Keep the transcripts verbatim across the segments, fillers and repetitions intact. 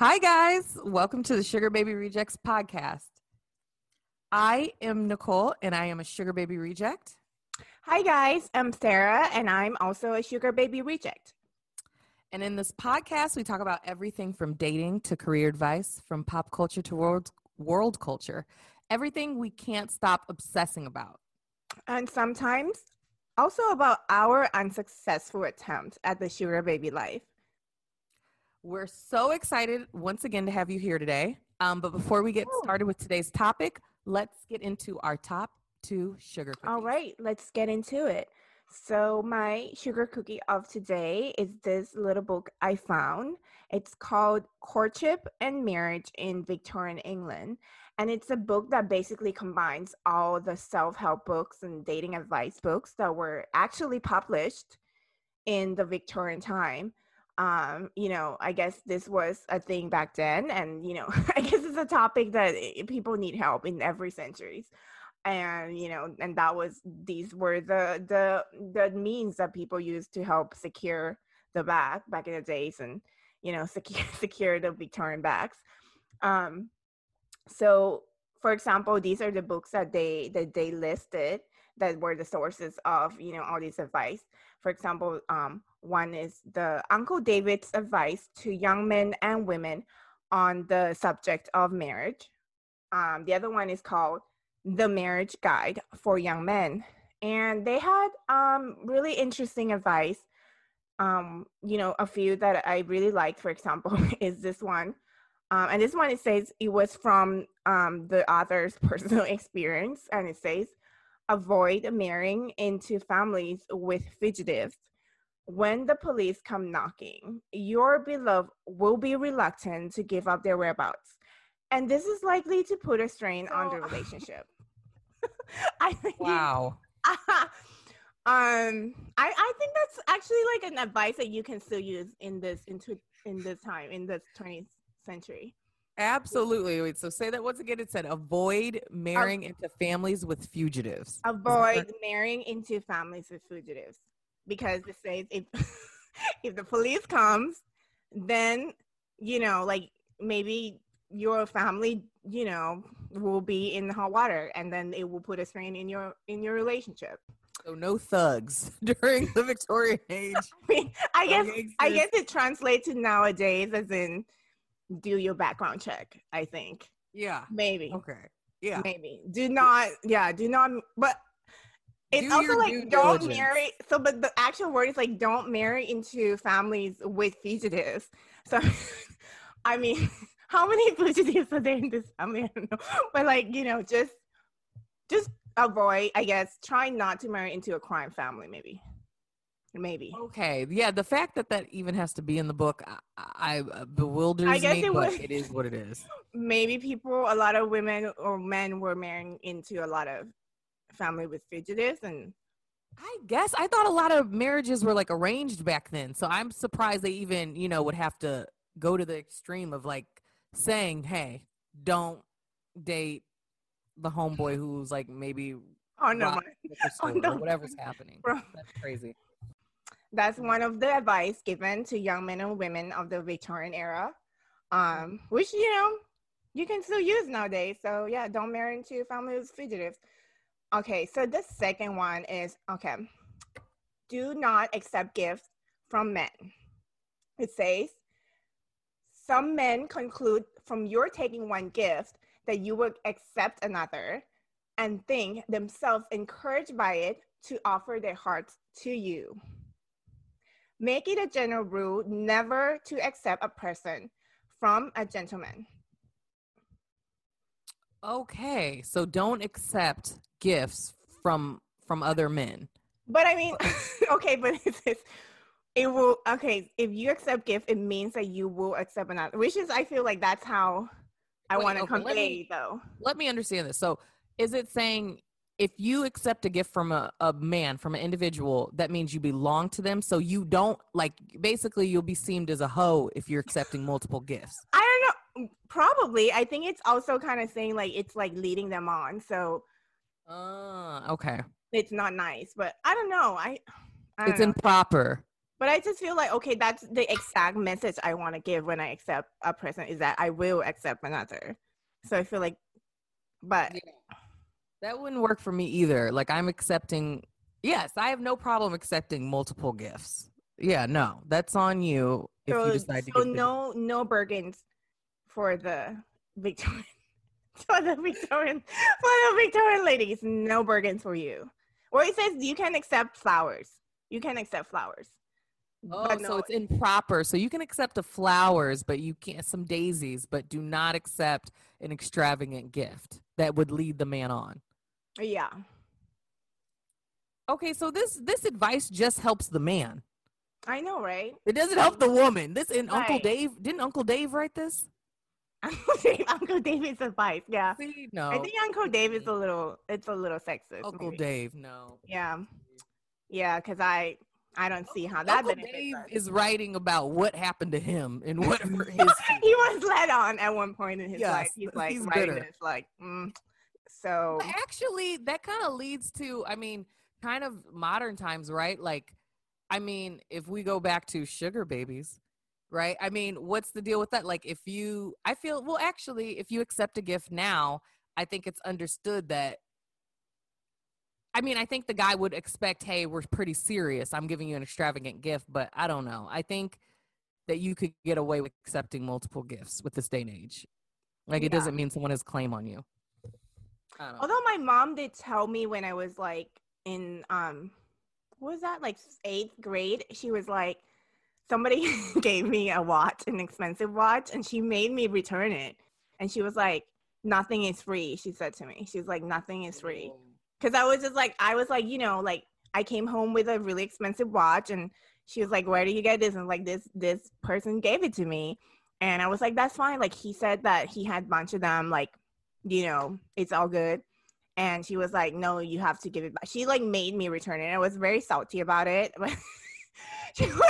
Hi guys, welcome to the Sugar Baby Rejects podcast. I am Nicole and I am a Sugar Baby Reject. Hi guys, I'm Sarah and I'm also a Sugar Baby Reject. And in this podcast, we talk about everything from dating to career advice, from pop culture to world, world culture, everything we can't stop obsessing about. And sometimes also about our unsuccessful attempts at the Sugar Baby life. We're so excited once again to have you here today. Um, but before we get started with today's topic, let's get into our top two sugar cookies. All right, let's get into it. So my sugar cookie of today is this little book I found. It's called Courtship and Marriage in Victorian England. And it's a book that basically combines all the self-help books and dating advice books that were actually published in the Victorian time. Um, you know, I guess this was a thing back then. And, you know, I guess it's a topic that people need help in every centuries. And, you know, and that was, these were the, the, the means that people used to help secure the back back in the days and, you know, secure, secure the Victorian backs. Um, so for example, these are the books that they, that they listed that were the sources of, you know, all this advice. For example, um, one is the Uncle David's Advice to Young Men and Women on the Subject of Marriage. Um, the other one is called The Marriage Guide for Young Men. And they had um, really interesting advice. Um, you know, a few that I really liked, for example, is this one. Um, and this one, it says it was from um, the author's personal experience. And it says, avoid marrying into families with fugitives. When the police come knocking, your beloved will be reluctant to give up their whereabouts. And this is likely to put a strain so, on the relationship. I think, wow. Uh, um, I, I think that's actually like an advice that you can still use in this, in, tw- in this time, in this twentieth century. Absolutely. Wait, so say that once again. It said avoid marrying uh, into families with fugitives. Avoid marrying into families with fugitives. Because it says if if the police comes, then, you know, like maybe your family, you know, will be in the hot water and then it will put a strain in your in your relationship. So no thugs during the Victorian age. I mean, I guess exist. I guess it translates to nowadays as in do your background check, I think. Yeah. Maybe. Okay. Yeah. Maybe. Do not yeah, do not but It's do also like don't diligence. marry. So, but the actual word is like don't marry into families with fugitives. So, I mean, how many fugitives are there in this family? I don't know. But like, you know, just just avoid. I guess try not to marry into a crime family. Maybe, maybe. Okay, yeah. The fact that that even has to be in the book, I, I bewilders I guess me. It but was, it is what it is. Maybe people, a lot of women or men, were marrying into a lot of family with fugitives, and I guess I thought a lot of marriages were like arranged back then, so I'm surprised they even, you know, would have to go to the extreme of like saying, hey, don't date the homeboy who's like maybe oh no, oh, no. whatever's happening. Bro. That's crazy. That's one of the advice given to young men and women of the Victorian era, um, which, you know, you can still use nowadays. So yeah, don't marry into families with fugitives. Okay, so the second one is, okay, do not accept gifts from men. It says, some men conclude from your taking one gift that you will accept another and think themselves encouraged by it to offer their hearts to you. Make it a general rule never to accept a present from a gentleman. Okay, so don't accept gifts from from other men. But I mean, okay, but it says it will, okay, if you accept gift, it means that you will accept another, which is, I feel like that's how I want to okay, convey, let me, though. Let me understand this. So is it saying if you accept a gift from a, a man, from an individual, that means you belong to them? So you don't, like, basically you'll be seen as a hoe if you're accepting multiple gifts. I don't know. Probably. I think it's also kind of saying, like, it's like leading them on. So Uh, okay. It's not nice, but I don't know. I, I don't it's know. improper. But I just feel like, okay, that's the exact message I want to give when I accept a person, is that I will accept another. So I feel like, but. Yeah. That wouldn't work for me either. Like, I'm accepting, yes, I have no problem accepting multiple gifts. Yeah, no, that's on you if so, you decide so to get no, no bargains for the Victorian, for the Victorian, for the Victorian ladies, no bargains for you. Or it says you can accept flowers. You can accept flowers. Oh, no. So it's improper. So you can accept the flowers, but you can't, some daisies, but do not accept an extravagant gift that would lead the man on. Yeah. Okay, so this this advice just helps the man. I know, right? It doesn't help the woman. This and right. Uncle Dave, didn't Uncle Dave write this? Uncle David's advice, yeah. See, no. I think Uncle Dave is a little, it's a little sexist. Uncle maybe. Dave, no. Yeah. Yeah, because I... I don't see how that Uncle Dave is writing about what happened to him and what his he was led on at one point in his yes, life. He's like he's writing bitter. This like mm. so but actually that kind of leads to I mean kind of modern times, right? Like I mean if we go back to sugar babies, right? I mean what's the deal with that? Like if you I feel well actually if you accept a gift now, I think it's understood that I mean, I think the guy would expect, hey, we're pretty serious. I'm giving you an extravagant gift, but I don't know. I think that you could get away with accepting multiple gifts with this day and age. Like, yeah. It doesn't mean someone has claim on you. I don't know. Although my mom did tell me when I was, like, in, um, what was that, like, eighth grade? She was like, somebody gave me a watch, an expensive watch, and she made me return it. And she was like, nothing is free, she said to me. She was like, nothing is free. Because I was just like, I was like, you know, like, I came home with a really expensive watch. And she was like, where do you get this? And like, this this person gave it to me. And I was like, that's fine. Like, he said that he had a bunch of them. Like, you know, it's all good. And she was like, no, you have to give it back. She, like, made me return it. I was very salty about it. But she was,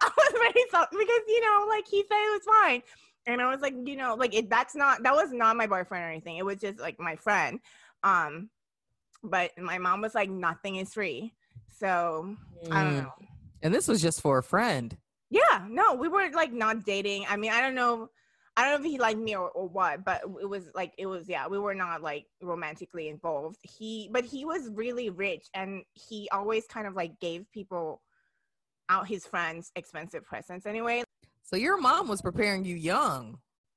I was very salty because, you know, like, he said it was fine. And I was like, you know, like, it, that's not, that was not my boyfriend or anything. It was just, like, my friend. Um. But my mom was like, nothing is free. So, mm. I don't know. And this was just for a friend. Yeah. No, we were like not dating. I mean, I don't know. I don't know if he liked me or, or what, but it was like, it was, yeah, we were not like romantically involved. He, but he was really rich and he always kind of like gave people out his friends expensive presents anyway. So your mom was preparing you young.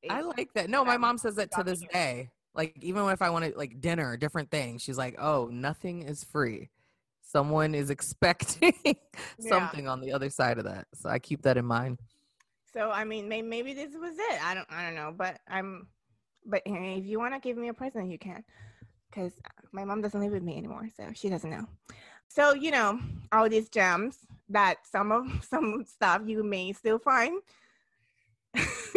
I like that. No, my mom says that to this day. Like, even if I wanted, like, dinner, different things, she's like, oh, nothing is free. Someone is expecting something yeah. on the other side of that. So I keep that in mind. So, I mean, may- maybe this was it. I don't I don't know. But I'm, but if you want to give me a present, you can. Because my mom doesn't live with me anymore, so she doesn't know. So, you know, all these gems that some of, some stuff you may still find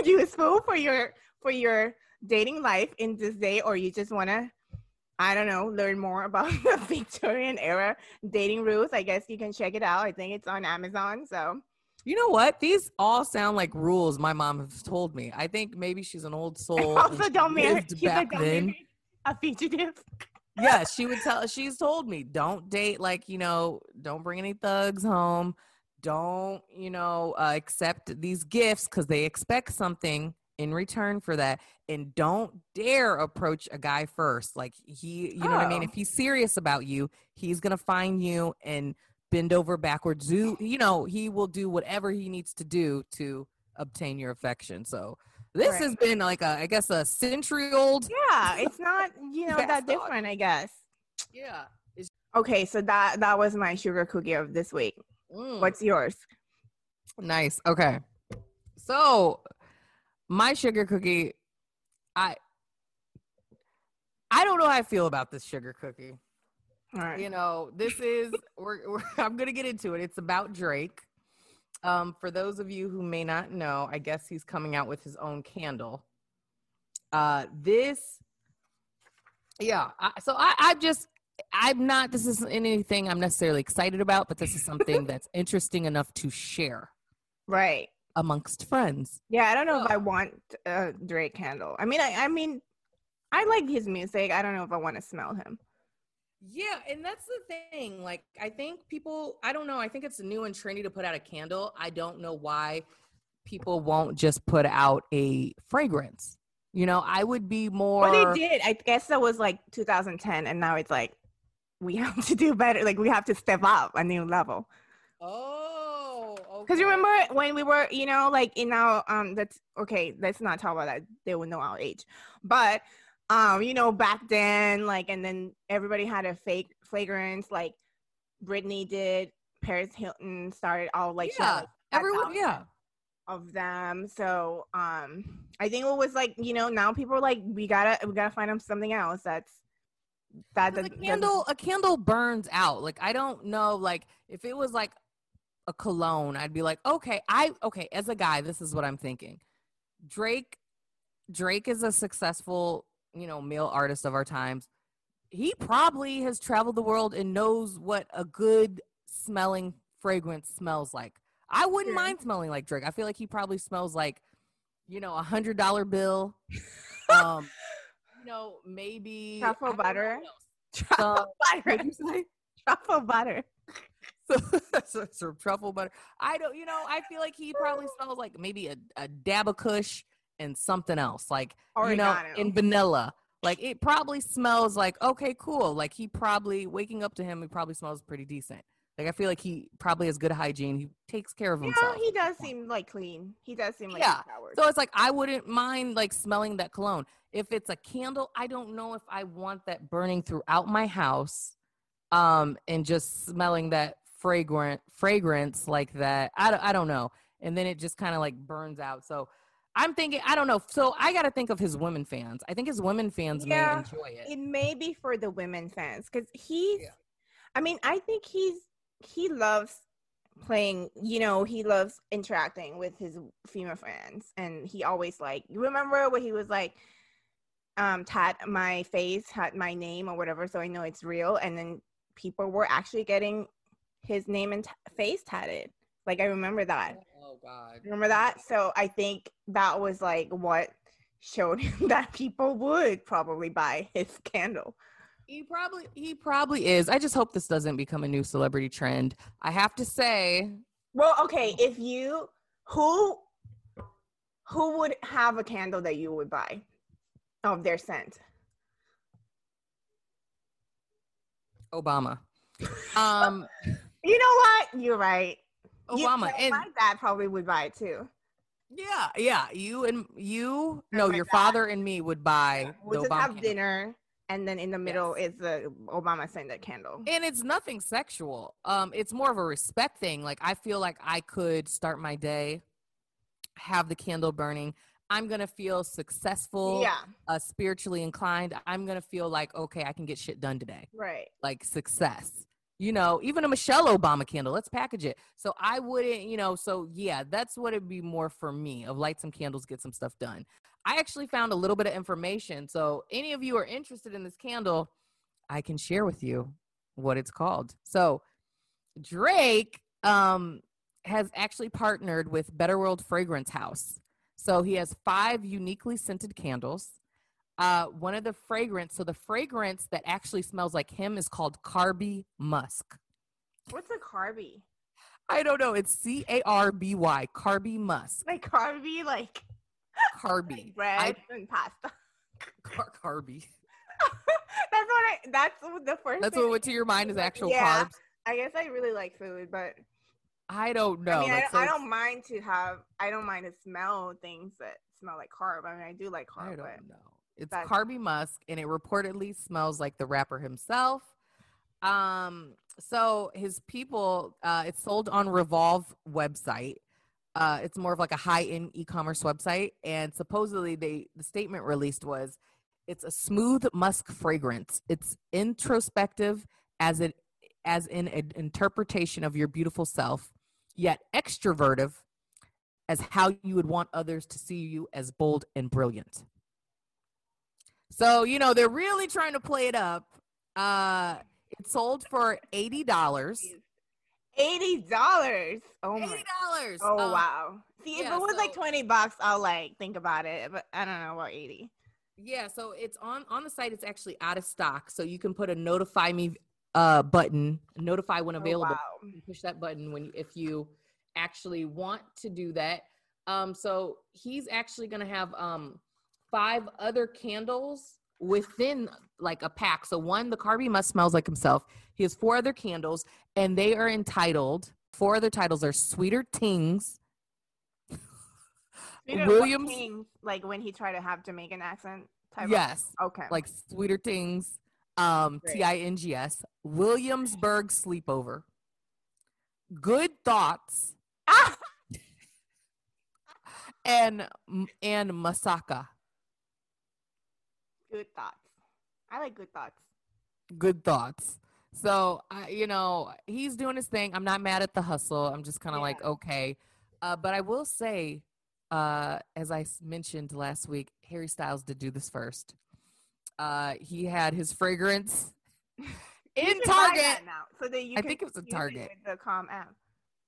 useful for your, for your, dating life in this day, or you just want to, I don't know, learn more about the Victorian era dating rules. I guess you can check it out. I think it's on Amazon. So, you know what? These all sound like rules my mom has told me. I think maybe she's an old soul. Also, don't marry. She's like, don't marry a fugitive. Yeah, she would tell. She's told me don't date like you know. Don't bring any thugs home. Don't you know uh, accept these gifts because they expect something in return for that, and don't dare approach a guy first. Like he, you know oh. what I mean? If he's serious about you, he's going to find you and bend over backwards. Do, you know, he will do whatever he needs to do to obtain your affection. So this right. has been like a, I guess a century old. Yeah. It's not, you know, that different, on. I guess. Yeah. It's- okay. So that, that was my sugar cookie of this week. Mm. What's yours? Nice. Okay. So my sugar cookie, I I don't know how I feel about this sugar cookie. All right. You know, this is, we're, we're, I'm going to get into it. It's about Drake. Um, for those of you who may not know, I guess he's coming out with his own candle. Uh, this, yeah. I, so I, I just, I'm not, this isn't anything I'm necessarily excited about, but this is something that's interesting enough to share. Right. Amongst friends. Yeah, I don't know oh. if I want a Drake candle. I mean, I, I mean, I like his music. I don't know if I want to smell him. Yeah. And that's the thing. Like, I think people, I don't know. I think it's new and trendy to put out a candle. I don't know why people won't just put out a fragrance. You know, I would be more. Well, they did. I guess that was like two thousand ten. And now it's like, we have to do better. Like, we have to step up a new level. Oh. Okay. Cause you remember when we were, you know, like in our, um, that's okay. Let's not talk about that. They will know our age, but Um, you know, back then, like, and then everybody had a fake fragrance, like Britney did, Paris Hilton started all like, yeah, like everyone, yeah, of them. So, um, I think it was like, you know, now people are like, we gotta, we gotta find them something else. That's that. A candle, a candle burns out. Like, I don't know, like if it was like a cologne, I'd be like, okay, I, okay. As a guy, this is what I'm thinking. Drake, Drake is a successful, you know, male artist of our times. He probably has traveled the world and knows what a good smelling fragrance smells like. I wouldn't yeah. mind smelling like Drake. I feel like he probably smells like, you know, a hundred dollar bill. Um, you know, maybe truffle butter. Truffle so, butter. Truffle butter. So, so, so truffle butter. I don't, you know, I feel like he probably smells like maybe a, a dab of Kush and something else, like, Oregano. You know, in vanilla, like it probably smells like, okay, cool. Like he probably waking up to him, he probably smells pretty decent. Like, I feel like he probably has good hygiene. He takes care of himself. No, he does seem like clean. He does seem like yeah. So it's like, I wouldn't mind like smelling that cologne. If it's a candle, I don't know if I want that burning throughout my house, um, and just smelling that fragrant fragrance like that. I don't, I don't know. And then it just kind of like burns out. So I'm thinking, I don't know. So I got to think of his women fans. I think his women fans yeah, may enjoy it. It may be for the women fans because he's, yeah. I mean, I think he's, he loves playing, you know, he loves interacting with his female fans. And he always like, you remember when he was like, um, tat my face, tat my name or whatever. So I know it's real. And then people were actually getting his name and t- face tatted. Like, I remember that. Oh, God. Remember that? So I think that was, like, what showed him that people would probably buy his candle. He probably he probably is. I just hope this doesn't become a new celebrity trend. I have to say. Well, okay, if you – who who would have a candle that you would buy of their scent? Obama. um, You know what? You're right. Obama you, and my dad probably would buy it too. Yeah, yeah. You and you, and no, your dad. father and me would buy. Yeah. We'll the just Obama have candle. dinner, and then in the middle yes. is the Obama scented candle. And it's nothing sexual. Um, it's more of a respect thing. Like, I feel like I could start my day, have the candle burning. I'm gonna feel successful. Yeah. Uh, spiritually inclined. I'm gonna feel like, okay, I can get shit done today. Right. Like success. You know, even a Michelle Obama candle, let's package it. So I wouldn't, you know, so yeah, that's what it'd be more for me of light some candles, get some stuff done. I actually found a little bit of information. So any of you are interested in this candle, I can share with you what it's called. So Drake um, has actually partnered with Better World Fragrance House. So he has five uniquely scented candles. Uh, one of the fragrance, so the fragrance that actually smells like him is called Carby Musk. What's a Carby? I don't know. It's C A R B Y, Carby Musk. Like Carby, like Carby. Like bread I, and pasta. Car- Carby. That's what I, that's the first That's thing. what went to your mind is actual yeah, carbs. I guess I really like food, but. I don't know. I mean, I don't, so I don't mind to have, I don't mind to smell things that smell like carb. I mean, I do like carb. I don't but. know. It's That's- Carby Musk, and it reportedly smells like the rapper himself. Um, so his people, uh, it's sold on Revolve website. Uh, it's more of like a high-end e-commerce website, and supposedly they the statement released was, it's a smooth musk fragrance. It's introspective as it as in an interpretation of your beautiful self, yet extrovertive as how you would want others to see you as bold and brilliant. So, you know, they're really trying to play it up. Uh, it sold for eighty dollars. eighty dollars? Oh, my. eighty dollars. Oh, um, wow. See, yeah, if it was so, like twenty bucks, I'll, like, think about it. But I don't know, what, eighty Yeah, so it's on on the site. It's actually out of stock, so you can put a notify me uh, button, notify when available. Oh, wow. You push that button when if you actually want to do that. Um, so he's actually going to have um, five other candles within like a pack. So one, the Carby Musk smells like himself. He has four other candles, and they are entitled. Four other titles are Sweeter Tings. Williams, King, like when he tried to have Jamaican accent type. Yes. Of, okay. Like Sweeter Tings, um, T I N G S, Williamsburg Sleepover, Good Thoughts, ah! and and Masaka. Good Thoughts. I like Good Thoughts. Good Thoughts. So, I, you know, he's doing his thing. I'm not mad at the hustle. I'm just kind of yeah. like, okay. Uh, but I will say... Uh, as I mentioned last week, Harry Styles did do this first. Uh, he had his fragrance in Target. Now. So that you I can think it was a Target. With the Calm app.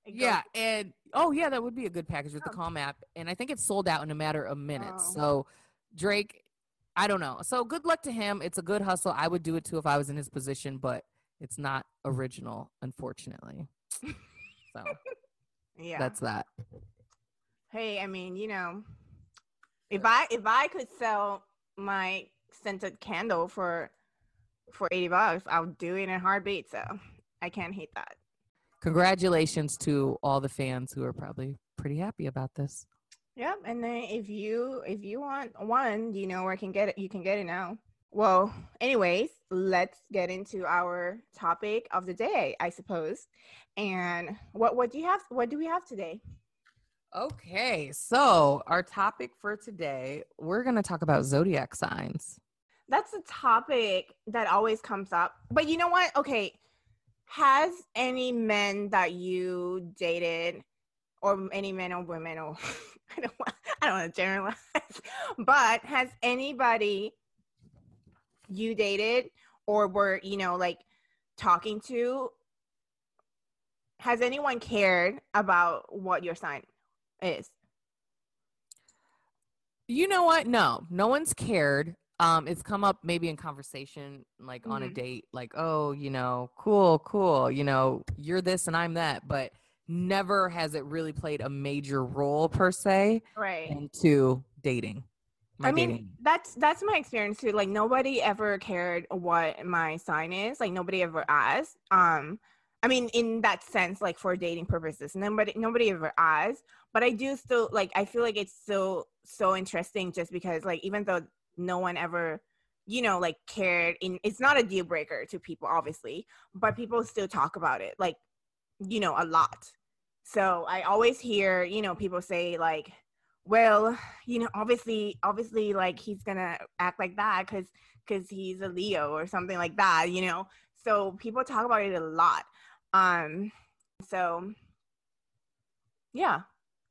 It yeah, goes- and oh yeah, that would be a good package with oh. the Calm app. And I think it sold out in a matter of minutes. Oh. So Drake, I don't know. So good luck to him. It's a good hustle. I would do it too if I was in his position, but it's not original, unfortunately. So yeah, that's that. Hey, I mean, you know, if I if I could sell my scented candle for for eighty bucks, I'll do it in a heartbeat. So I can't hate that. Congratulations to all the fans who are probably pretty happy about this. Yep. And then if you if you want one, you know where I can get it. You can get it now. Well, anyways, let's get into our topic of the day, I suppose. And what what do you have? What do we have today? Okay, so our topic for today, we're going to talk about zodiac signs. That's a topic that always comes up. But you know what? Okay, has any men that you dated, or any men or women, or I don't want, I don't want to generalize, but has anybody you dated or were, you know, like talking to, has anyone cared about what your sign is? You know what? No, no one's cared. Um, it's come up maybe in conversation, like mm-hmm. on a date, like, oh, you know, cool, cool. You know, you're this and I'm that, but never has it really played a major role per se. Right. Into dating. My I mean, dating. that's, that's my experience too. Like nobody ever cared what my sign is. Like nobody ever asked, um, I mean, in that sense, like for dating purposes, nobody, nobody ever asked, but I do still like, I feel like it's so, so interesting just because like, even though no one ever, you know, like cared in, it's not a deal breaker to people, obviously, but people still talk about it, like, you know, a lot. So I always hear, you know, people say like, well, you know, obviously, obviously like he's gonna act like that cause, cause he's a Leo or something like that, you know? So people talk about it a lot. Um, so yeah,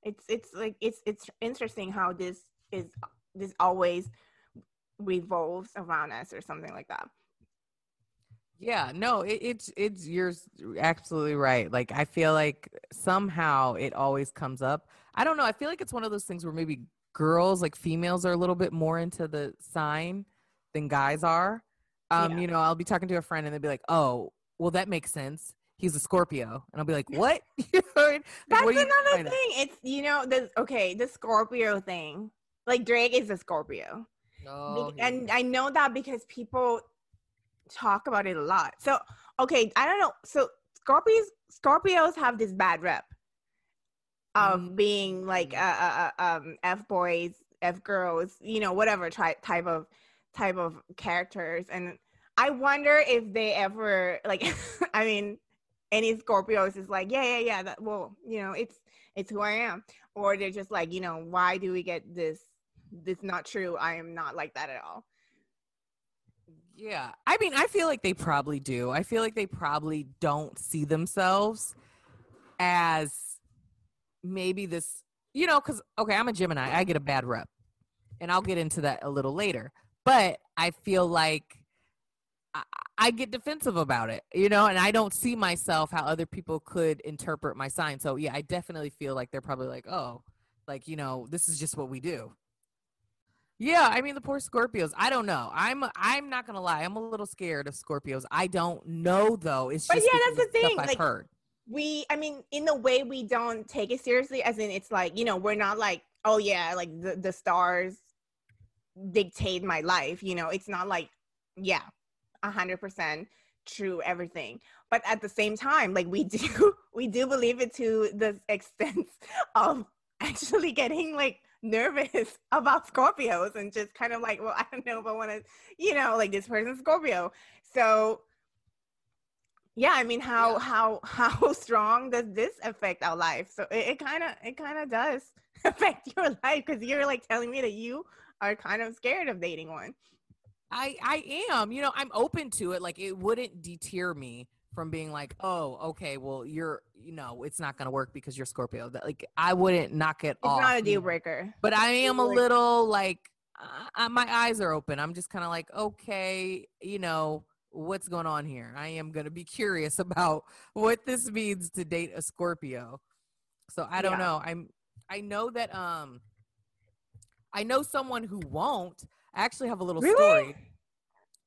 it's, it's like, it's, it's interesting how this is, this always revolves around us or something like that. Yeah, no, it, it's, it's, you're absolutely right. Like, I feel like somehow it always comes up. I don't know. I feel like it's one of those things where maybe girls, like females are a little bit more into the sign than guys are. Um, yeah. You know, I'll be talking to a friend and they'll be like, oh, well, that makes sense. He's a Scorpio. And I'll be like, what? That's like, what another thing. It's, you know, the, okay, the Scorpio thing. Like, Drake is a Scorpio. Oh, Be- and I know that because people talk about it a lot. So, okay, I don't know. So, Scorpios Scorpios have this bad rep of mm-hmm. being, like, uh, uh, um, F-boys, F-girls, you know, whatever tri- type of type of characters. And I wonder if they ever, like, I mean... any Scorpios is like, yeah, yeah, yeah, that, well, you know, it's it's who I am. Or they're just like, you know, why do we get this? This not true. I am not like that at all. Yeah. I mean, I feel like they probably do. I feel like they probably don't see themselves as maybe this, you know, because, okay, I'm a Gemini. I get a bad rep. And I'll get into that a little later. But I feel like I, I get defensive about it, you know, and I don't see myself how other people could interpret my sign. So, yeah, I definitely feel like they're probably like, oh, like, you know, this is just what we do. Yeah, I mean, the poor Scorpios. I don't know. I'm I'm not going to lie. I'm a little scared of Scorpios. I don't know, though. It's just but yeah, that's the thing. Stuff I've like, heard. We, I mean, in a way, we don't take it seriously, as in it's like, you know, we're not like, oh, yeah, like the, the stars dictate my life. You know, it's not like, yeah, one hundred percent true everything. But at the same time, like we do, we do believe it to the extent of actually getting like, nervous about Scorpios and just kind of like, well, I don't know if I want to, you know, like this person's Scorpio. So yeah, I mean, how, yeah. how, how strong does this affect our life? So it kind of, it kind of does affect your life. Cause you're like telling me that you are kind of scared of dating one. I, I am, you know, I'm open to it. Like it wouldn't deter me from being like, oh, okay, well, you're, you know, it's not going to work because you're Scorpio. Like, I wouldn't knock it it's off. It's not a deal breaker. But I am a little, like, uh, my eyes are open. I'm just kind of like, okay, you know, what's going on here? I am going to be curious about what this means to date a Scorpio. So, I don't yeah. know. I'm, I know that, um, I know someone who won't. I actually have a little really? story.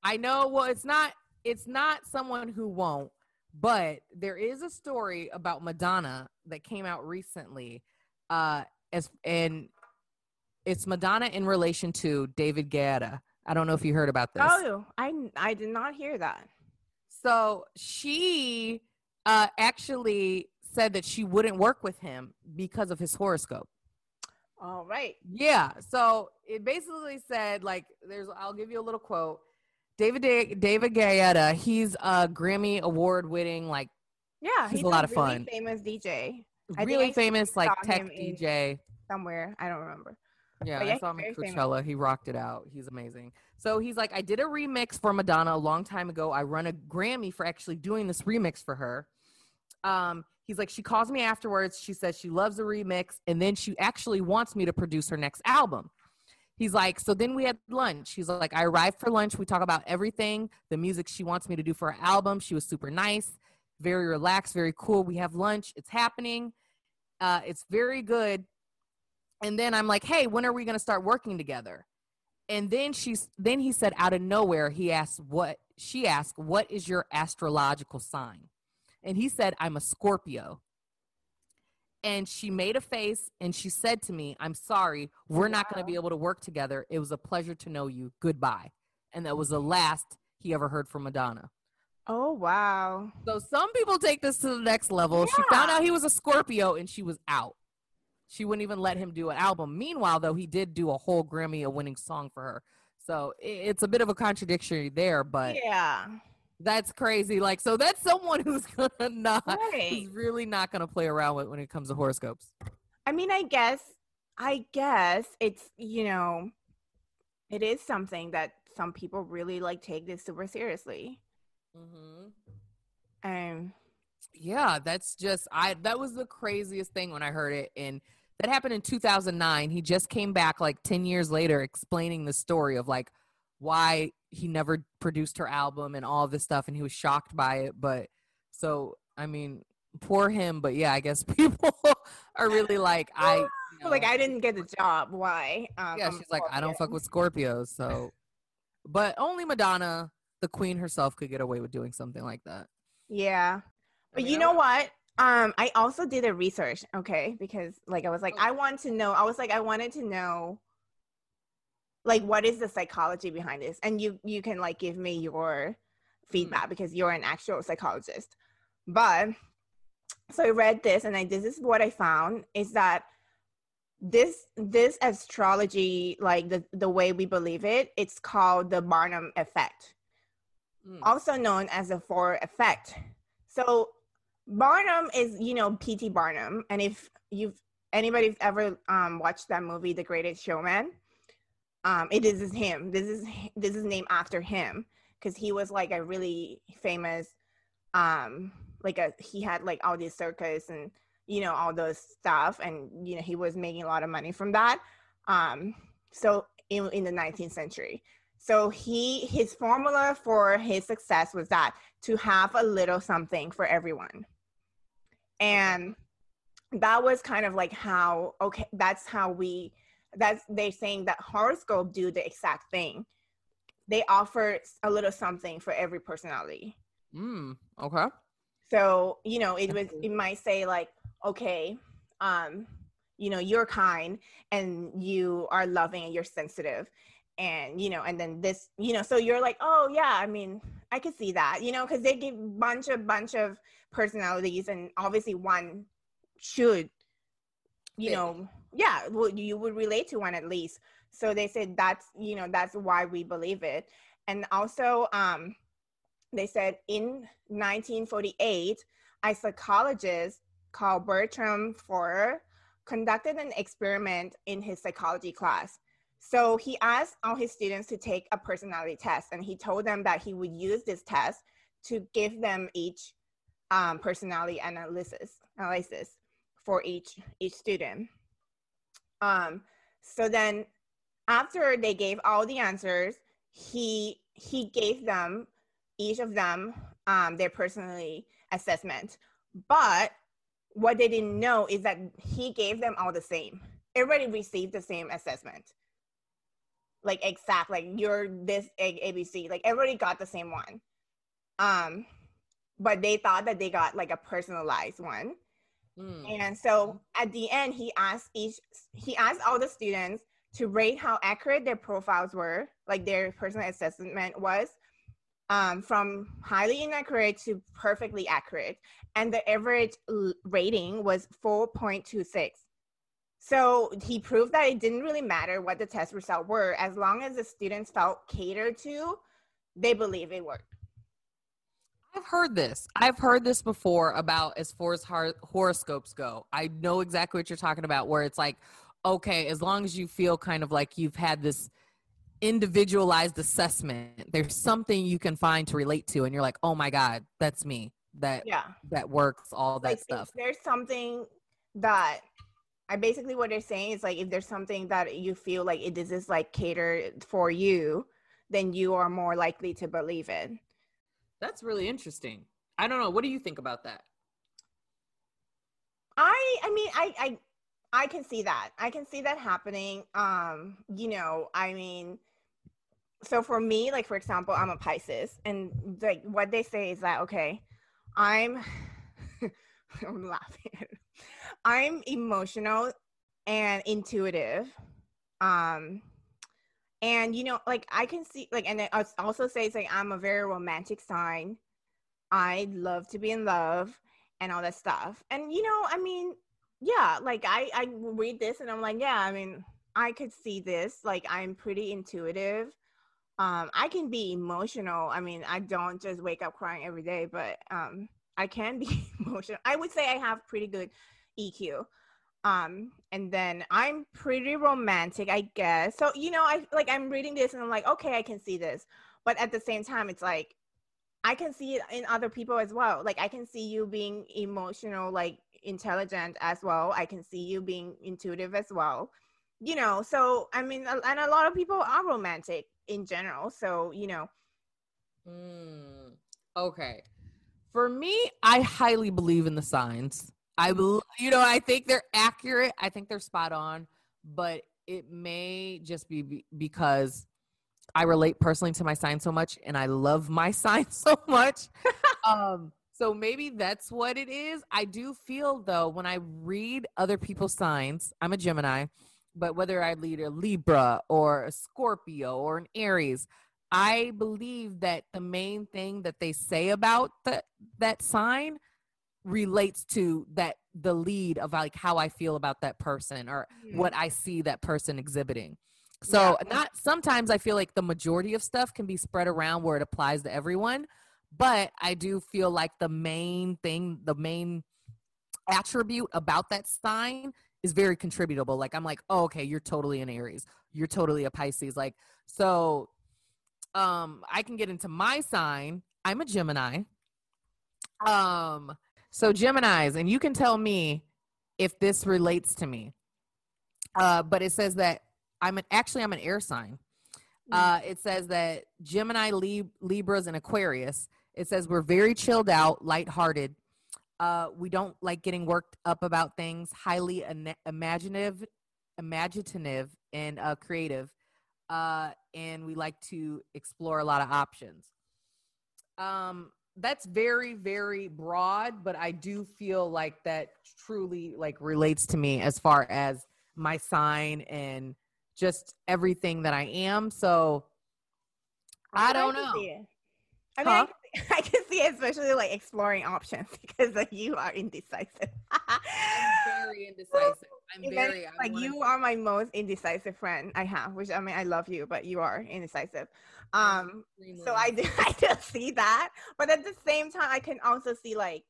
I know, well, it's not, it's not someone who won't. But there is a story about Madonna that came out recently, uh, as and it's Madonna in relation to David Guetta. I don't know if you heard about this. Oh, I I did not hear that. So she uh, actually said that she wouldn't work with him because of his horoscope. All right. Yeah. So it basically said, like, there's. I'll give you a little quote. David De- David Guetta, he's a Grammy award-winning, like, yeah, he's, he's a lot a of really fun. Famous D J, I really think I famous like tech D J somewhere. I don't remember. Yeah, yeah I saw him at Coachella. Famous. He rocked it out. He's amazing. So he's like, I did a remix for Madonna a long time ago. I run a Grammy for actually doing this remix for her. Um, he's like, she calls me afterwards. She says she loves the remix, and then she actually wants me to produce her next album. He's like, so then we had lunch. He's like, I arrived for lunch. We talk about everything, the music she wants me to do for her album. She was super nice, very relaxed, very cool. We have lunch. It's happening. Uh, it's very good. And then I'm like, hey, when are we going to start working together? And then she's, then he said out of nowhere, he asked what, she asked, what is your astrological sign? And he said, I'm a Scorpio. And she made a face and she said to me, I'm sorry, we're not wow. going to be able to work together. It was a pleasure to know you. Goodbye. And that was the last he ever heard from Madonna. Oh, wow. So some people take this to the next level. Yeah. She found out he was a Scorpio and she was out. She wouldn't even let him do an album. Meanwhile, though, he did do a whole Grammy-winning song for her. So it's a bit of a contradiction there, but yeah. That's crazy. Like, so that's someone who's gonna not, right. who's really not gonna play around with when it comes to horoscopes. I mean, I guess, I guess it's, you know, it is something that some people really like take this super seriously. Mm-hmm. Um. Yeah, that's just I. That was the craziest thing when I heard it, and that happened in two thousand nine. He just came back like ten years later, explaining the story of like why he never produced her album and all this stuff, and he was shocked by it. But so, I mean, poor him. But yeah, I guess people are really like, I you know, like I didn't get the job. Why? Um, yeah, she's like, I don't fuck with Scorpios. So, but only Madonna, the queen herself, could get away with doing something like that. Yeah, but I mean, you know what? Um, I also did a research, okay, because like I was like, okay. I want to know. I was like, I wanted to know. Like, what is the psychology behind this? And you you can, like, give me your feedback because you're an actual psychologist. But, so I read this, and I, this is what I found, is that this this astrology, like, the, the way we believe it, it's called the Barnum effect, mm. also known as the Forer effect. So, Barnum is, you know, P T Barnum. And if you've anybody's ever um, watched that movie, The Greatest Showman, Um, it this is him. This is this is named after him because he was like a really famous, um, like a he had like all this circus and you know all those stuff and you know he was making a lot of money from that. Um, so in, in the nineteenth century, so he his formula for his success was that to have a little something for everyone, and that was kind of like how okay that's how we that's they're saying that horoscope do the exact thing. They offer a little something for every personality. Mm, okay. So, you know, it was it might say like, okay, um, you know, you're kind and you are loving and you're sensitive. And, you know, and then this, you know, so you're like, oh, yeah, I mean, I could see that, you know, because they give bunch of bunch of personalities, and obviously one should, you know, yeah, well, you would relate to one at least. So they said that's, you know, that's why we believe it. And also, um, they said in nineteen forty-eight, a psychologist called Bertram Forer conducted an experiment in his psychology class. So he asked all his students to take a personality test, and he told them that he would use this test to give them each um, personality analysis analysis for each each student. Um, so then after they gave all the answers, he he gave them each of them um, their personality assessment. But what they didn't know is that he gave them all the same. Everybody received the same assessment. Like, exact, like, you're this egg A B C. Like, everybody got the same one. Um, but they thought that they got, like, a personalized one. Mm. And so, at the end, he asked each, he asked all the students to rate how accurate their profiles were, like, their personal assessment was, um, from highly inaccurate to perfectly accurate. And the average rating was four point two six. So he proved that it didn't really matter what the test results were. As long as the students felt catered to, they believe it worked. I've heard this. I've heard this before about as far as hor- horoscopes go. I know exactly what you're talking about, where it's like, okay, as long as you feel kind of like you've had this individualized assessment, there's something you can find to relate to. And you're like, oh my God, that's me. That, yeah. that works, all that like, stuff. There's something that... I basically what they're saying is like, if there's something that you feel like it is like catered for you, then you are more likely to believe it. That's really interesting. I don't know. What do you think about that? I, I mean, I, I, I can see that. I can see that happening. Um, you know, I mean, so for me, like, for example, I'm a Pisces, and like what they say is that, okay, I'm, I'm laughing at it. I'm emotional and intuitive. Um, and, you know, like I can see, like, and it also says like, I'm a very romantic sign. I love to be in love and all that stuff. And, you know, I mean, yeah, like I, I read this and I'm like, yeah, I mean, I could see this. Like, I'm pretty intuitive. Um, I can be emotional. I mean, I don't just wake up crying every day, but, um, I can be emotional. I would say I have pretty good E Q. Um, and then I'm pretty romantic, I guess. So, you know, I like I'm reading this and I'm like, okay, I can see this. But at the same time, it's like, I can see it in other people as well. Like, I can see you being emotional, like intelligent as well. I can see you being intuitive as well. You know, so, I mean, and a lot of people are romantic in general. So, you know. Mm, okay. For me, I highly believe in the signs. I, you know, I think they're accurate. I think they're spot on, but it may just be because I relate personally to my sign so much, and I love my sign so much. um, so maybe that's what it is. I do feel though, when I read other people's signs, I'm a Gemini, but whether I read a Libra or a Scorpio or an Aries, I believe that the main thing that they say about the, that sign relates to that, the lead of like how I feel about that person or mm. what I see that person exhibiting. So yeah. not sometimes I feel like the majority of stuff can be spread around where it applies to everyone, but I do feel like the main thing, the main attribute about that sign is very contributable. Like, I'm like, oh, okay, you're totally an Aries. You're totally a Pisces. Like, so Um, I can get into my sign. I'm a Gemini. Um, so Geminis, and you can tell me if this relates to me. Uh, but it says that I'm an, actually I'm an air sign. Uh, it says that Gemini, Lib- Libras, and Aquarius, it says we're very chilled out, lighthearted. Uh, we don't like getting worked up about things, highly an- imaginative, imaginative and uh, creative, uh, and we like to explore a lot of options. Um, that's very, very broad, but I do feel like that truly like relates to me as far as my sign and just everything that I am. So I don't know. I mean, huh? I, can see, I can see, especially like exploring options, because like, you are indecisive. I'm very indecisive. I'm and very then, like wanna... you are my most indecisive friend I have. Which I mean, I love you, but you are indecisive. Um, so I do, I do see that, but at the same time, I can also see like,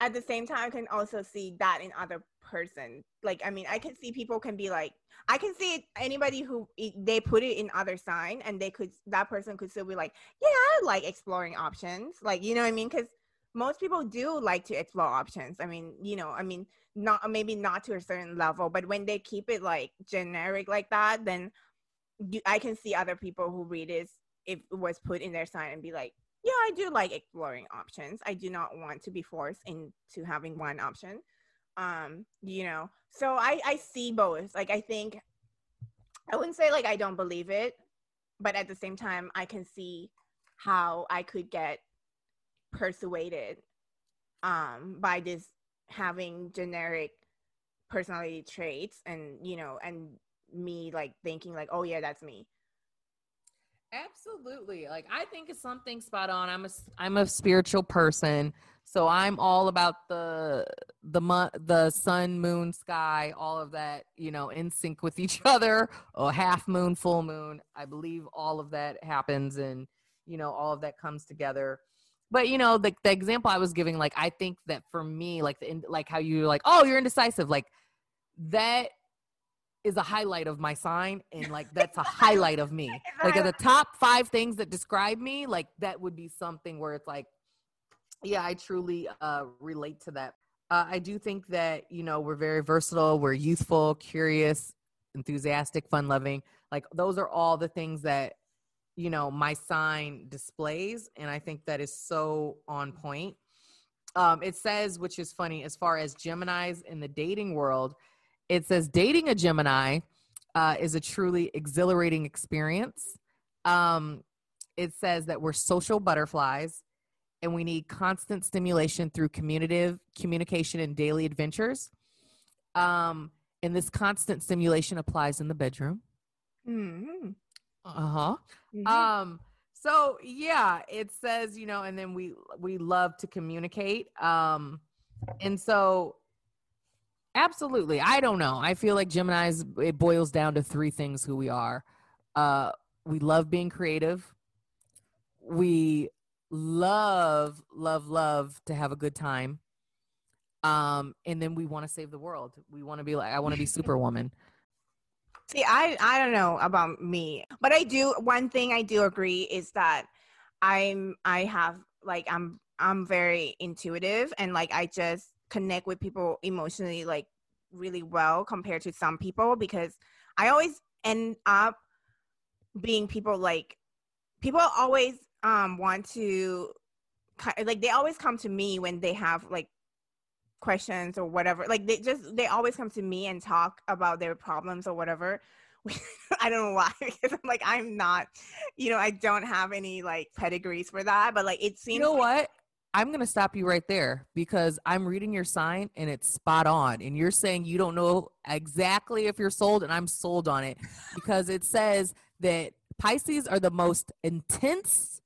at the same time, I can also see that in other person. Like, I mean, I can see people can be like, I can see it, anybody who they put it in other sign, and they could, that person could still be like, yeah, I like exploring options. Like, you know what I mean? Because most people do like to explore options. I mean, you know, I mean, not maybe not to a certain level, but when they keep it like generic like that, then you, I can see other people who read it, if it was put in their sign, and be like, yeah, I do like exploring options. I do not want to be forced into having one option. Um, you know, so I, I see both. Like, I think I wouldn't say like I don't believe it, but at the same time, I can see how I could get persuaded um, by this having generic personality traits, and, you know, and me like thinking like, oh yeah, that's me. Absolutely. Like, I think it's something spot on. I'm a, I'm a spiritual person. So I'm all about the, the, mu- the sun, moon, sky, all of that, you know, in sync with each other, or oh, half moon, full moon. I believe all of that happens, and, you know, all of that comes together. But, you know, the, the example I was giving, like, I think that for me, like, the, like how you're like, oh, you're indecisive. Like, that is a highlight of my sign, and like that's a highlight of me. Like, at the top five things that describe me, like that would be something where it's like, yeah, I truly uh relate to that. uh, I do think that, you know, we're very versatile, we're youthful, curious, enthusiastic, fun loving. Like, those are all the things that, you know, my sign displays, and I think that is so on point. Um it says, which is funny, as far as Geminis in the dating world, it says dating a Gemini uh, is a truly exhilarating experience. Um, it says that we're social butterflies, and we need constant stimulation through communicative communication and daily adventures. Um, and this constant stimulation applies in the bedroom. Mm-hmm. Uh-huh. Mm-hmm. Um, so yeah, it says, you know, and then we, we love to communicate. Um, and so, absolutely. I don't know. I feel like Geminis, it boils down to three things who we are. Uh, we love being creative. We love, love, love to have a good time. Um, and then we want to save the world. We want to be like, I want to be Superwoman. See, I, I don't know about me, but I do. One thing I do agree is that I'm, I have like, I'm, I'm very intuitive, and like, I just connect with people emotionally like really well compared to some people, because I always end up being people like people always um want to like they always come to me when they have like questions or whatever, like they just they always come to me and talk about their problems or whatever. I don't know why, because I'm like, I'm not, you know, I don't have any like pedigrees for that, but like it seems, you know, like, what I'm going to stop you right there, because I'm reading your sign and it's spot on. And you're saying you don't know exactly if you're sold, and I'm sold on it, because it says that Pisces are the most intense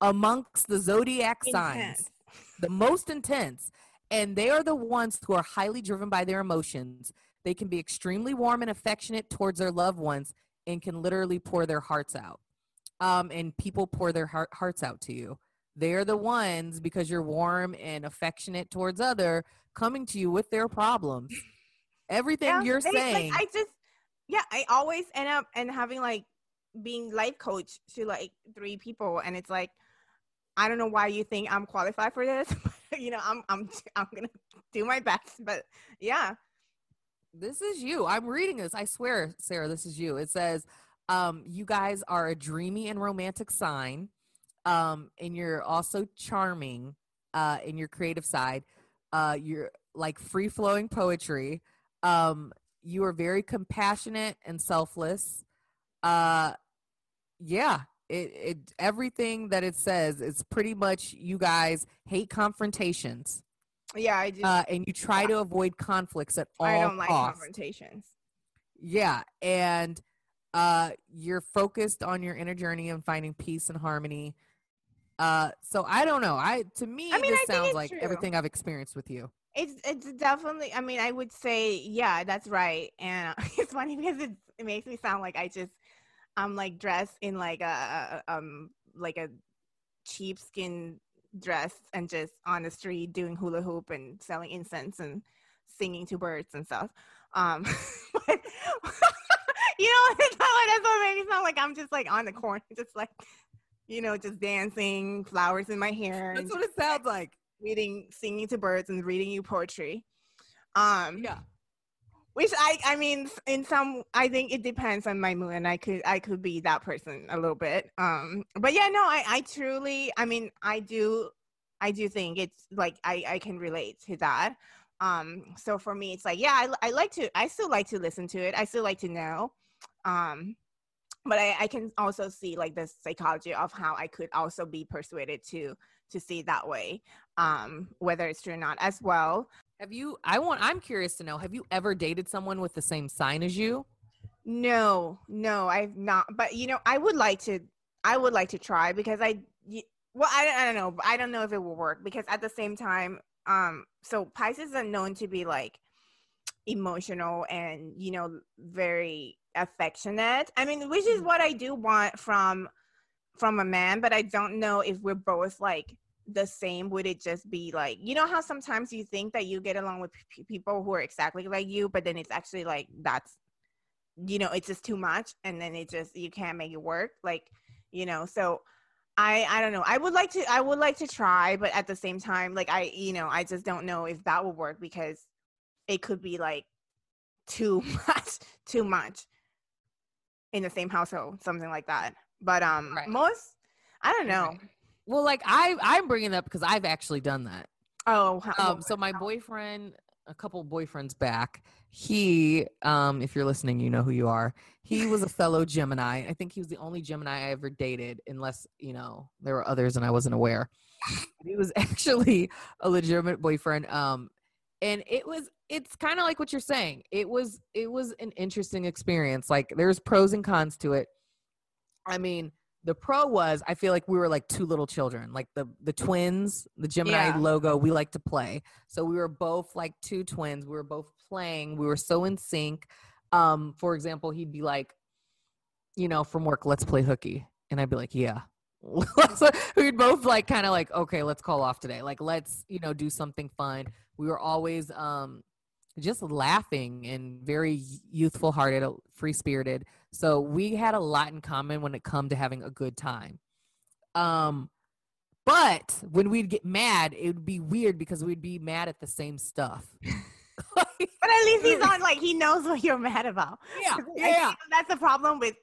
amongst the zodiac intense. signs, the most intense. And they are the ones who are highly driven by their emotions. They can be extremely warm and affectionate towards their loved ones, and can literally pour their hearts out. Um, and people pour their heart, hearts out to you. They're the ones, because you're warm and affectionate towards other, coming to you with their problems. Everything yeah, you're they, saying. Like, I just, yeah, I always end up and having like being life coach to like three people. And it's like, I don't know why you think I'm qualified for this. But, you know, I'm, I'm, I'm going to do my best, but yeah. This is you. I'm reading this. I swear, Sarah, this is you. It says, um, you guys are a dreamy and romantic sign. Um, and you're also charming, uh, in your creative side, uh, you're like free flowing poetry. Um, You are very compassionate and selfless. Uh, yeah, it, it everything that it says is pretty much you guys hate confrontations. Yeah, I do. Uh, and you try yeah. to avoid conflicts at all costs. I don't like costs. confrontations. Yeah, and uh, you're focused on your inner journey and finding peace and harmony. Uh, so I don't know. I to me, I mean, this I sounds like true. everything I've experienced with you. It's it's definitely, I mean, I would say, yeah, that's right. And it's funny because it, it makes me sound like I just, I'm like dressed in like a, um, like a cheapskin dress and just on the street doing hula hoop and selling incense and singing to birds and stuff. Um, but, you know, that's what makes me sound like I'm just like on the corner, just like, you know, just dancing, flowers in my hair. That's what it sounds like. Reading, singing to birds and reading you poetry. Um, yeah. Which I, I mean, in some, I think it depends on my mood, and I could, I could be that person a little bit. Um, but yeah, no, I, I truly, I mean, I do, I do think it's like, I, I can relate to that. Um, so for me, it's like, yeah, I, I like to, I still like to listen to it. I still like to know. Um, but I, I can also see like the psychology of how I could also be persuaded to, to see that way, um, whether it's true or not as well. Have you, I want, I'm curious to know, have you ever dated someone with the same sign as you? No, no, I've not. But, you know, I would like to, I would like to try because I, well, I, I don't know. I don't know if it will work because at the same time, um, so Pisces are known to be like emotional and, you know, very affectionate. I mean, which is what I do want from, from a man, but I don't know if we're both like the same. Would it just be like, you know how sometimes you think that you get along with p- people who are exactly like you, but then it's actually like, that's, you know, it's just too much. And then it just, you can't make it work. Like, you know, so I, I don't know. I would like to, I would like to try, but at the same time, like I, you know, I just don't know if that will work because it could be like too much, too much in the same household, something like that. But um, right. most, I don't know. Right. Well, like I, I'm bringing it up because I've actually done that. Oh, how, um, so my how? boyfriend, a couple boyfriends back, he, um, if you're listening, you know who you are. He was a fellow Gemini. I think he was the only Gemini I ever dated, unless you know there were others and I wasn't aware. He was actually a legitimate boyfriend. Um, and it was, it's kind of like what you're saying. It was, it was an interesting experience. Like there's pros and cons to it. I mean, the pro was, I feel like we were like two little children, like the, the twins, the Gemini yeah. logo, we like to play. So we were both like two twins. We were both playing. We were so in sync. Um, for example, he'd be like, you know, from work, let's play hooky. And I'd be like, yeah. We'd both like, kind of like, okay, let's call off today. Like, let's, you know, do something fun. We were always um, just laughing and very youthful hearted, free spirited. So we had a lot in common when it come to having a good time. Um, but when we'd get mad, it would be weird because we'd be mad at the same stuff. But at least he's on, like, he knows what you're mad about. Yeah, yeah. That's the problem with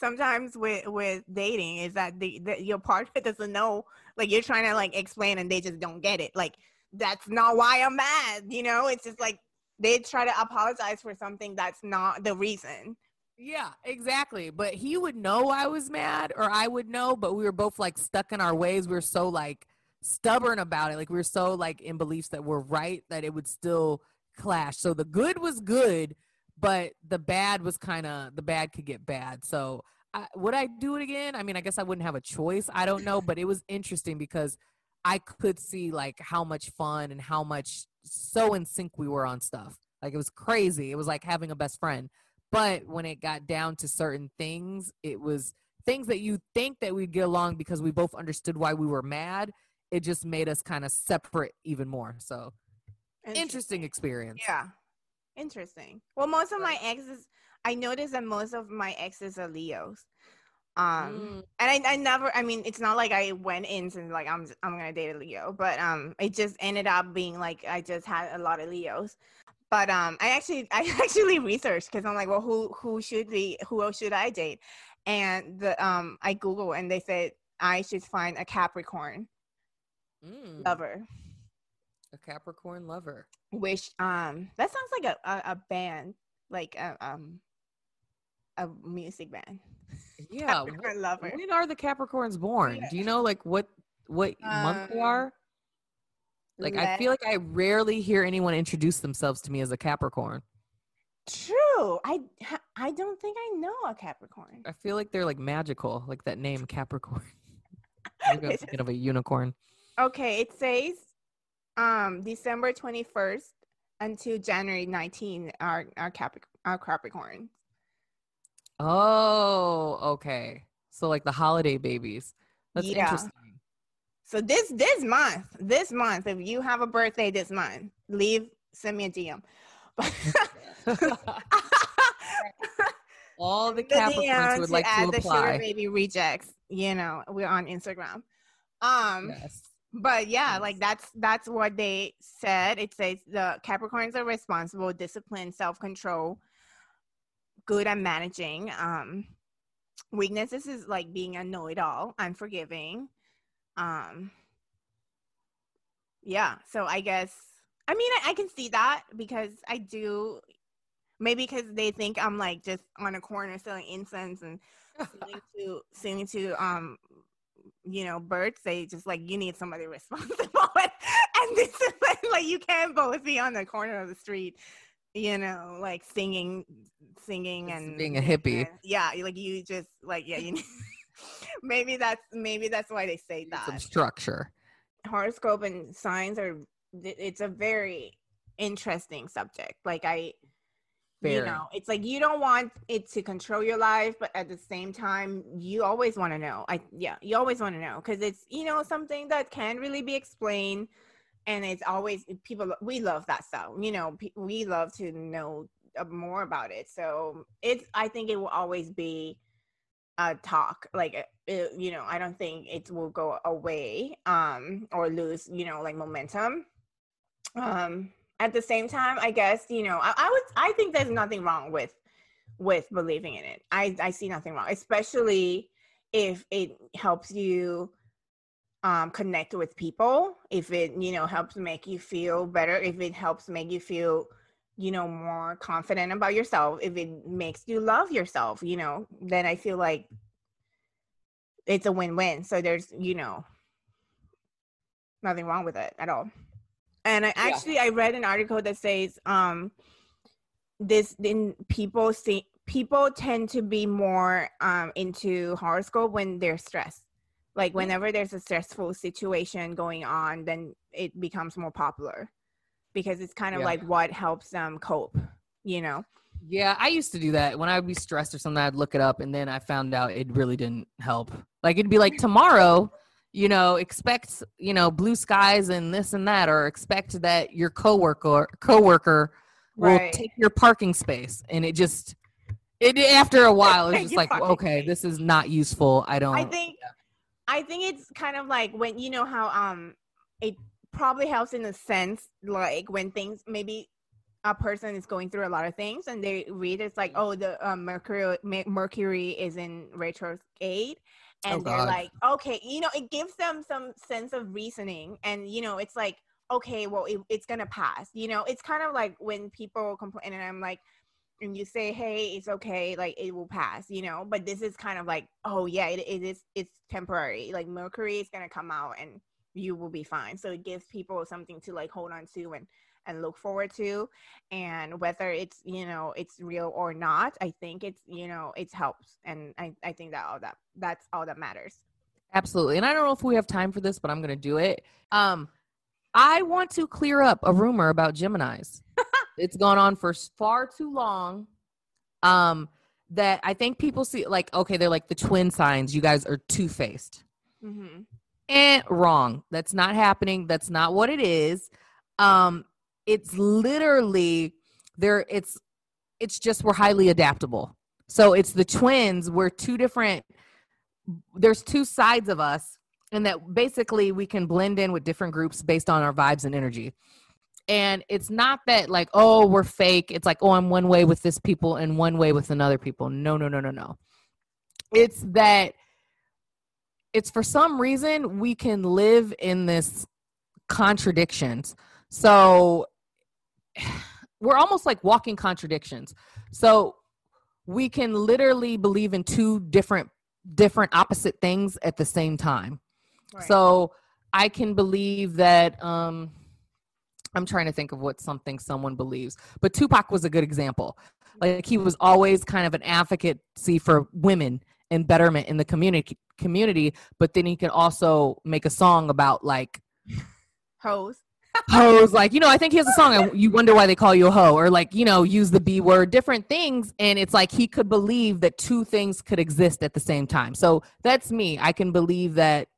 sometimes with, with dating is that the, the your partner doesn't know. Like, you're trying to, like, explain and they just don't get it. Like, that's not why I'm mad, you know? It's just, like, they try to apologize for something that's not the reason. Yeah, exactly. But he would know I was mad or I would know, but we were both like stuck in our ways. We were so like stubborn about it. Like we were so like in beliefs that were right that it would still clash. So the good was good, but the bad was kind of, the bad could get bad. So I, would I do it again? I mean, I guess I wouldn't have a choice. I don't know, but it was interesting because I could see like how much fun and how much so in sync we were on stuff. Like it was crazy. It was like having a best friend. But when it got down to certain things, it was things that you think that we'd get along because we both understood why we were mad. It just made us kind of separate even more. So interesting, interesting experience. Yeah. Interesting. Well, most of my exes, I noticed that most of my exes are Leos. Um, mm. And I, I never, I mean, it's not like I went in and like, I'm, I'm going to date a Leo, but um, it just ended up being like, I just had a lot of Leos. But um, I actually I actually researched because I'm like, well, who who should be who else should I date? And the um, I Googled and they said I should find a Capricorn mm. lover. A Capricorn lover. Which um, that sounds like a, a, a band like a um a music band. Yeah, Capricorn Lover. When are the Capricorns born? Yeah. Do you know like what what um, month they are? Like I feel like I rarely hear anyone introduce themselves to me as a Capricorn. True. I I don't think I know a Capricorn. I feel like they're like magical, like that name Capricorn. I'm thinking of a unicorn. Okay, it says um December twenty-first until January nineteenth are are Capric- are Capricorns. Oh, okay. So like the holiday babies. That's yeah. interesting. So this this month, this month, if you have a birthday this month, leave send me a D M. All the Capricorns would like to apply. The Sugar Baby Rejects, you know, we're on Instagram. Um, yes. But yeah, yes. like that's that's what they said. It says the Capricorns are responsible, disciplined, self-control, good at managing. Um, weaknesses is like being a know-it-all, unforgiving. Um. Yeah, so I guess I mean I, I can see that because I do. Maybe because they think I'm like just on a corner selling incense and singing to singing to um, you know, birds. They just like you need somebody responsible and, and this is like, like you can't both be on the corner of the street, you know, like singing, singing just and being a hippie. And, yeah, like you just like yeah you need. Maybe that's maybe that's why they say that. Some structure. Horoscope and signs are it's a very interesting subject. Like I, very. you know, it's like you don't want it to control your life, but at the same time, you always want to know. I yeah, you always want to know because it's you know something that can't really be explained, and it's always people we love that stuff. You know, pe- we love to know more about it. So it's I think it will always be. Uh, talk like it, you know I don't think it will go away um or lose you know like momentum um at the same time I guess you know I, I would I think there's nothing wrong with with believing in it. I I see nothing wrong, especially if it helps you um connect with people, if it you know helps make you feel better, if it helps make you feel you know, more confident about yourself, if it makes you love yourself, you know, then I feel like it's a win-win. So there's, you know, nothing wrong with it at all. And I actually, yeah. I read an article that says um, this, in people see, people tend to be more um, into horoscope when they're stressed. Like whenever there's a stressful situation going on, then it becomes more popular. Because it's kind of yeah. like what helps them cope, you know? Yeah, I used to do that. When I would be stressed or something, I'd look it up, and then I found out it really didn't help. Like, it'd be like, tomorrow, you know, expect, you know, blue skies and this and that, or expect that your coworker coworker will right. take your parking space. And it just, it after a while, it's just like, okay, this is not useful. I don't. I think, yeah. I think it's kind of like when, you know how um it, probably helps in a sense, like when things, maybe a person is going through a lot of things and they read it's like, oh, the um, Mercury Mercury is in retrograde, and oh, they're like, okay, you know, it gives them some sense of reasoning, and you know, it's like, okay, well, it, it's gonna pass, you know, it's kind of like when people complain, and I'm like, and you say, hey, it's okay, like it will pass, you know, but this is kind of like, oh yeah, it, it is, it's temporary, like Mercury is gonna come out and you will be fine. So it gives people something to like hold on to and and look forward to, and whether it's you know it's real or not, I think it's you know it's helps, and I, I think that all that that's all that matters. Absolutely. And I don't know if we have time for this, but I'm gonna do it. um I want to clear up a rumor about Geminis. It's gone on for far too long. Um that I think people see like, okay, they're like the twin signs, you guys are two-faced. Mm-hmm. And wrong. That's not happening. That's not what it is. Um, it's literally there. It's, it's just, we're highly adaptable. So it's the twins. We're two different, there's two sides of us, and that basically we can blend in with different groups based on our vibes and energy. And it's not that like, oh, we're fake. It's like, oh, I'm one way with this people and one way with another people. No, no, no, no, no. It's that it's for some reason we can live in this contradictions. So we're almost like walking contradictions. So we can literally believe in two different, different opposite things at the same time. Right. So I can believe that, um, I'm trying to think of what something someone believes, but Tupac was a good example. Like, he was always kind of an advocacy for women and betterment in the community community, but then he could also make a song about like hoes. Hoes, like, you know, I think he has a song, and you wonder why they call you a hoe, or like, you know, use the B word, different things. And it's like, he could believe that two things could exist at the same time. So that's me. I can believe that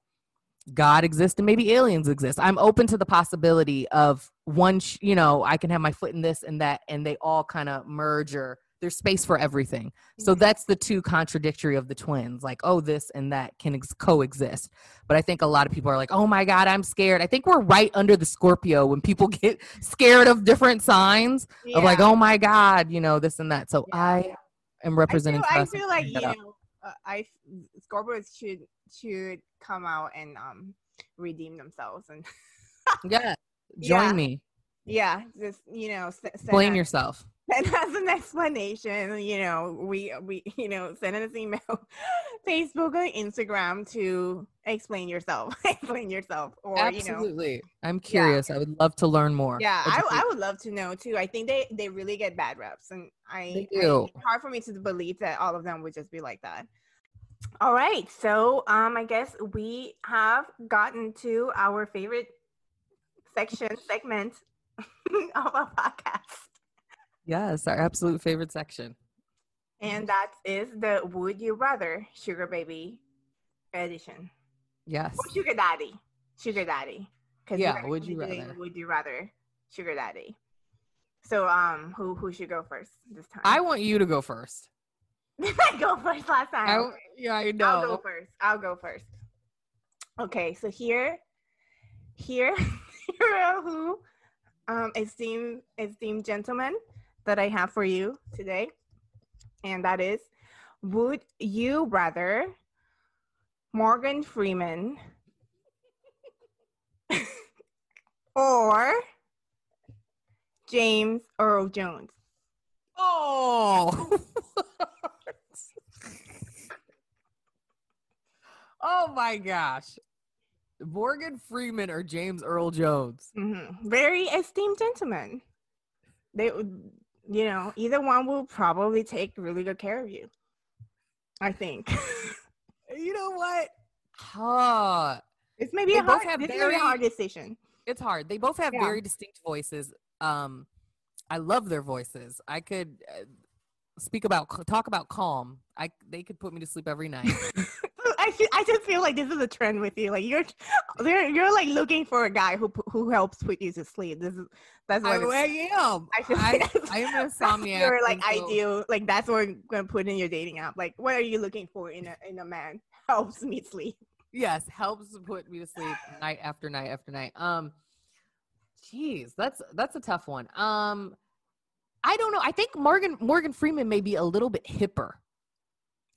God exists and maybe aliens exist. I'm open to the possibility of one, sh- you know, I can have my foot in this and that, and they all kind of merge, or there's space for everything. Mm-hmm. So that's the two contradictory of the twins. Like, oh, this and that can ex- coexist. But I think a lot of people are like, oh my God, I'm scared. I think we're right under the Scorpio when people get scared of different signs yeah. of like, oh my God, you know, this and that. So yeah. I am representing. I feel, I feel like, you know, uh, I, Scorpios should, should come out and um redeem themselves and yeah join yeah. me yeah just you know blame yourself, send us an explanation, you know, we we you know, send us an email, Facebook or Instagram to explain yourself explain yourself or absolutely you know, I'm curious yeah. I would love to learn more yeah I, I would love to know too. I think they they really get bad reps, and I, I it's hard for me to believe that all of them would just be like that. All right, so um, I guess we have gotten to our favorite section, segment of our podcast. Yes, our absolute favorite section. And that is the Would You Rather Sugar Baby edition. Yes. Or Sugar Daddy. Sugar Daddy. Yeah, Would You Rather. Would You Rather Sugar Daddy. So um, who who should go first this time? I want you to go first. I go first last time. I, yeah, I know. I'll go first. I'll go first. Okay, so here, here, here are who um, esteemed, esteemed gentlemen that I have for you today. And that is, would you rather Morgan Freeman or James Earl Jones? Oh! Oh my gosh. Morgan Freeman or James Earl Jones. Mm-hmm. Very esteemed gentlemen. They, you know, either one will probably take really good care of you. I think. You know what? Huh. It's maybe a hard, it's very, a hard decision. It's hard. They both have yeah. very distinct voices. Um, I love their voices. I could uh, speak about, talk about Calm. I, they could put me to sleep every night. I, I just feel like this is a trend with you. Like you're, you're like looking for a guy who who helps put you to sleep. This is that's what I, I am. I, I, I am an insomniac. You're like so. Ideal. Like that's what we're gonna put in your dating app. Like what are you looking for in a in a man? Helps me sleep. Yes, helps put me to sleep night after night after night. Um, geez, that's that's a tough one. Um, I don't know. I think Morgan Morgan Freeman may be a little bit hipper.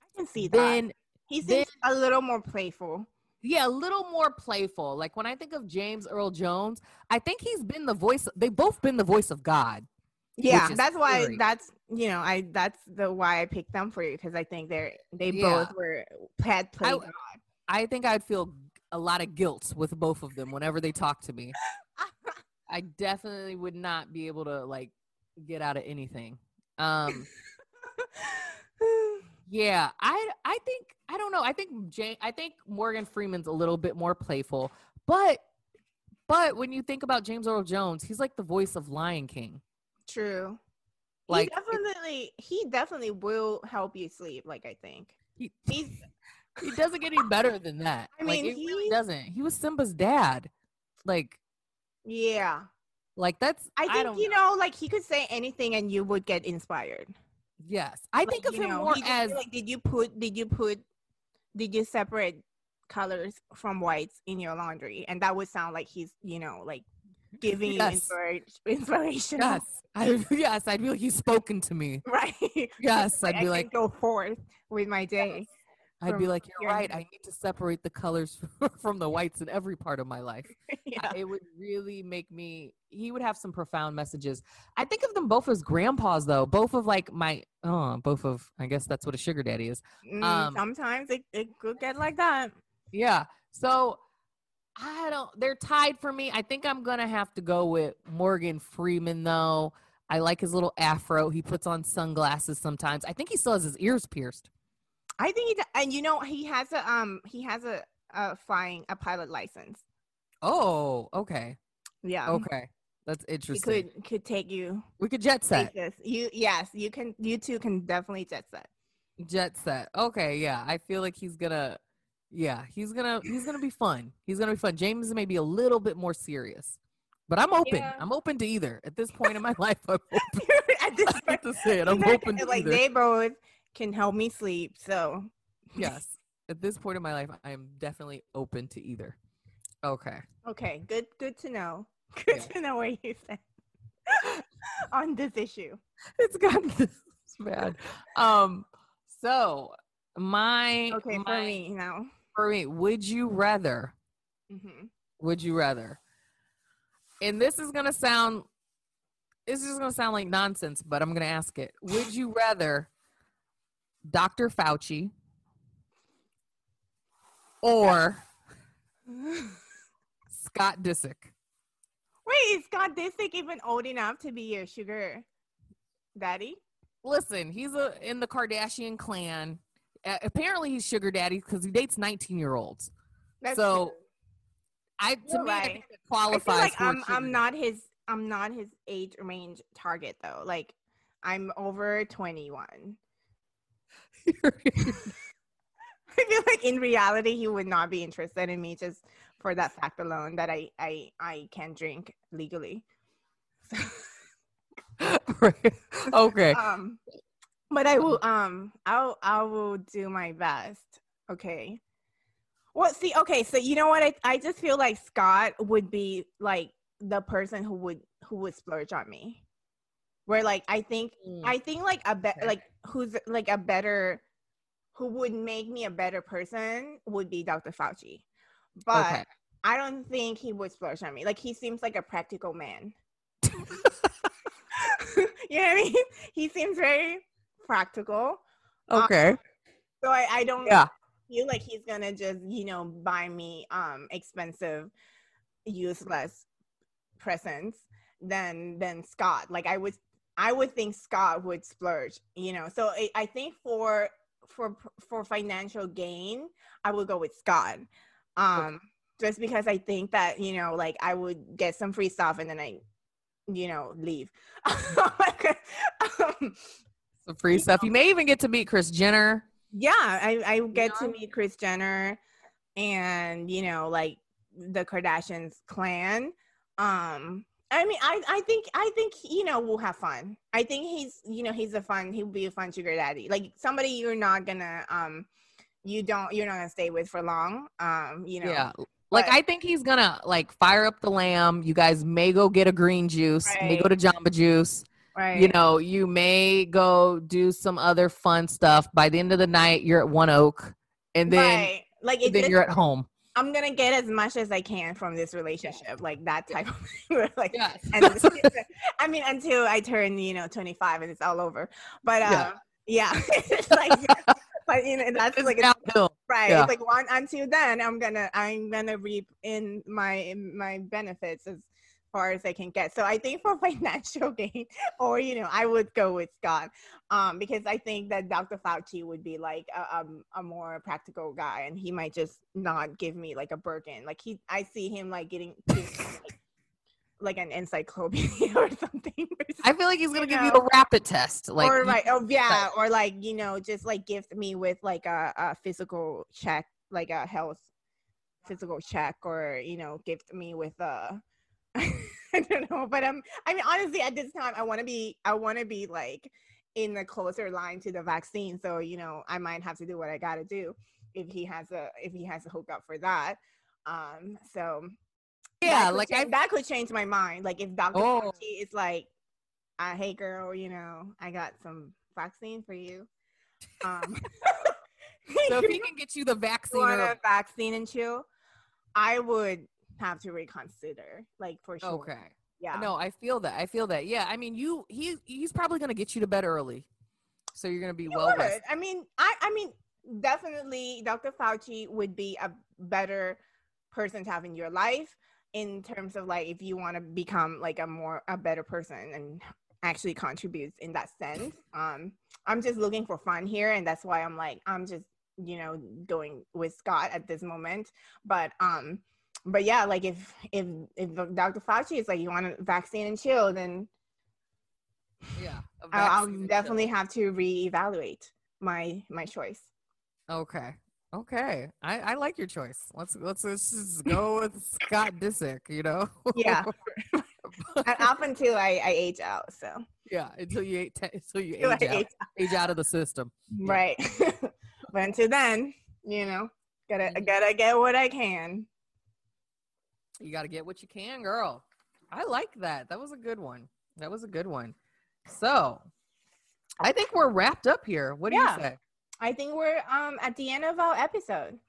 I can see that. Then, He seems a little more playful. Yeah, a little more playful. Like when I think of James Earl Jones, I think he's been the voice. They've both been the voice of God. Yeah, that's why. That's you know, I that's the why I picked them for you because I think they're they yeah. both were had played I, God. I think I'd feel a lot of guilt with both of them whenever they talk to me. I definitely would not be able to like get out of anything. Um, yeah, I I think. I don't know. I think Jane, I think Morgan Freeman's a little bit more playful, but but when you think about James Earl Jones, he's like the voice of Lion King. True. Like he definitely, he definitely will help you sleep. Like I think he he's, he doesn't get any better than that. I mean, like, he really doesn't. He was Simba's dad. Like, yeah. Like that's. I think I don't you know. know, like he could say anything and you would get inspired. Yes, I like, think of him know, more as like, did you put? Did you put? Did you separate colors from whites in your laundry? And that would sound like he's, you know, like giving yes. you inspiration. Yes. I, yes. I'd be like, he's spoken to me. Right. Yes. I'd like, be I like, go forth with my day. Yes. I'd be like, you're right. I need to separate the colors from the whites in every part of my life. Yeah. It would really make me, he would have some profound messages. I think of them both as grandpas though. Both of like my, oh, both of, I guess that's what a sugar daddy is. Um, Sometimes it, it could get like that. Yeah. So I don't, they're tied for me. I think I'm going to have to go with Morgan Freeman though. I like his little afro. He puts on sunglasses sometimes. I think he still has his ears pierced. I think he does. And you know, he has a um he has a, a flying a pilot license. Oh, okay. Yeah. Okay. That's interesting. He could could take you. We could jet set. You yes, you can you two can definitely jet set. Jet set. Okay, yeah. I feel like he's gonna yeah, he's gonna he's gonna be fun. He's gonna be fun. James may be a little bit more serious. But I'm open. Yeah. I'm open to either. At this point in my life, I'm open. At this point, I have to say it. I'm open to like either. They both can help me sleep. So yes, at this point in my life, I am definitely open to either. Okay. Okay. Good. Good to know. Good yeah. to know where you stand on this issue. It's gotten this bad. Um. So my okay my, for me now. For me, would you rather? Mm-hmm. Would you rather? And this is gonna sound. This is gonna sound like nonsense, but I'm gonna ask it. Would you rather? Doctor Fauci or Scott Disick. Wait, is Scott Disick even old enough to be your sugar daddy? Listen, he's a, in the Kardashian clan. Uh, apparently, he's sugar daddy because he dates nineteen-year-olds. That's so, true. I to You're me right. I think it qualifies. I like for I'm I'm not his I'm not his age range target though. Like I'm over twenty-one. I feel like in reality he would not be interested in me just for that fact alone that I I, I can drink legally. Right. Okay. Um, but I will um I'll I will do my best. Okay. Well, see, okay, so you know what? I I just feel like Scott would be like the person who would who would splurge on me. Where like I think mm. I think like a be- okay. like who's like a better who would make me a better person would be Doctor Fauci, but okay. I don't think he would splurge on me. Like he seems like a practical man. You know what I mean? He seems very practical. Okay. Um, so I, I don't yeah. feel like he's gonna just you know buy me um expensive, useless presents than than Scott. Like I would. I would think Scott would splurge, you know. So I, I think for for for financial gain, I would go with Scott, um, okay. just because I think that you know, like I would get some free stuff and then I, you know, leave. um, some free you stuff. Know. You may even get to meet Kris Jenner. Yeah, I I get you know? to meet Kris Jenner, and you know, like the Kardashians clan. Um, I mean, I, I think, I think, you know, we'll have fun. I think he's, you know, he's a fun, he'll be a fun sugar daddy. Like somebody you're not gonna, um, you don't, you're not gonna stay with for long. Um, you know. Yeah. Like, but I think he's gonna like fire up the lamb. You guys may go get a green juice. Right. May go to Jamba Juice. Right. You know, you may go do some other fun stuff. By the end of the night, you're at One Oak. And then, right. like it then just- you're at home. I'm going to get as much as I can from this relationship. Yeah. Like that type yeah. of thing. Like, yes. and, I mean, until I turn, you know, twenty-five and it's all over. But uh, yeah, yeah. it's like, but you know, that's it's like, it's, right. Yeah. It's like one, until then I'm going to, I'm going to reap in my, in my benefits as far as I can get. So I think for financial gain or, you know, I would go with Scott um, because I think that Doctor Fauci would be like a, um, a more practical guy and he might just not give me like a Birkin. Like he, I see him like getting like, like an encyclopedia or something. I feel like he's going to give you a rapid test. Like, or like, oh yeah. Or like, you know, just like gift me with like a, a physical check, like a health physical check or, you know, gift me with a, I don't know, but um, I mean, honestly, at this time, I want to be, I want to be like in the closer line to the vaccine. So you know, I might have to do what I gotta do if he has a, if he has a hookup for that. Um, so yeah, like change, I, that could change my mind. Like if Doctor Oh. Fauci is like, uh, "Hey, girl, you know, I got some vaccine for you." Um, So if he can get you the vaccine, or a vaccine and chill, I would have to reconsider, like, for sure. Okay. Yeah. No, I feel that. I feel that. Yeah. I mean, you, he, he's probably going to get you to bed early. So you're going to be he well would. rested. I mean, I, I mean, definitely Doctor Fauci would be a better person to have in your life in terms of, like, if you want to become, like, a more, a better person and actually contributes in that sense. Um, I'm just looking for fun here. And that's why I'm like, I'm just, you know, going with Scott at this moment. But, um, but yeah, like if, if, if Doctor Fauci is like, you want a vaccine and chill, then yeah, I'll, I'll definitely chill. have to reevaluate my, my choice. Okay. Okay. I, I like your choice. Let's, let's, let's just go with Scott Disick, you know? Yeah. And up until I, I age out, so. Yeah, until you, ate, until you until age, out, age out. Age out of the system. Right. Yeah. But until then, you know, gotta, gotta get what I can. You gotta get what you can, girl. I like that. That was a good one. That was a good one. So, I think we're wrapped up here. What do yeah. you say? I think we're um, at the end of our episode.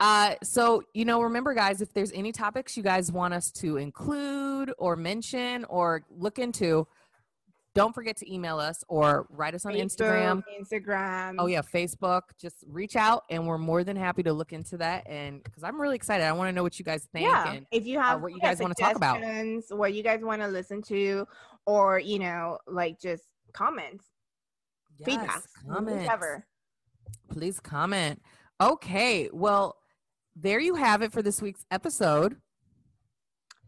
Uh, so, you know, remember, guys, if there's any topics you guys want us to include or mention or look into, don't forget to email us or write us on Facebook, Instagram. Instagram. Oh, yeah. Facebook. Just reach out, and we're more than happy to look into that. And because I'm really excited. I want to know what you guys think. Yeah. And, if you have uh, what you guys want to talk about, what you guys want to listen to, or, you know, like just comments, yes, feedback, comments. Whatever. Please comment. Okay. Well, there you have it for this week's episode.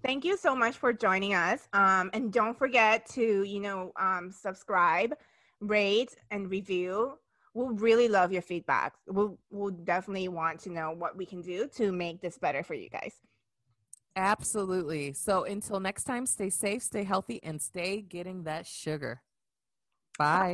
Thank you so much for joining us. Um, and don't forget to, you know, um, subscribe, rate, and review. We'll really love your feedback. We'll, we'll definitely want to know what we can do to make this better for you guys. Absolutely. So until next time, stay safe, stay healthy, and stay getting that sugar. Bye.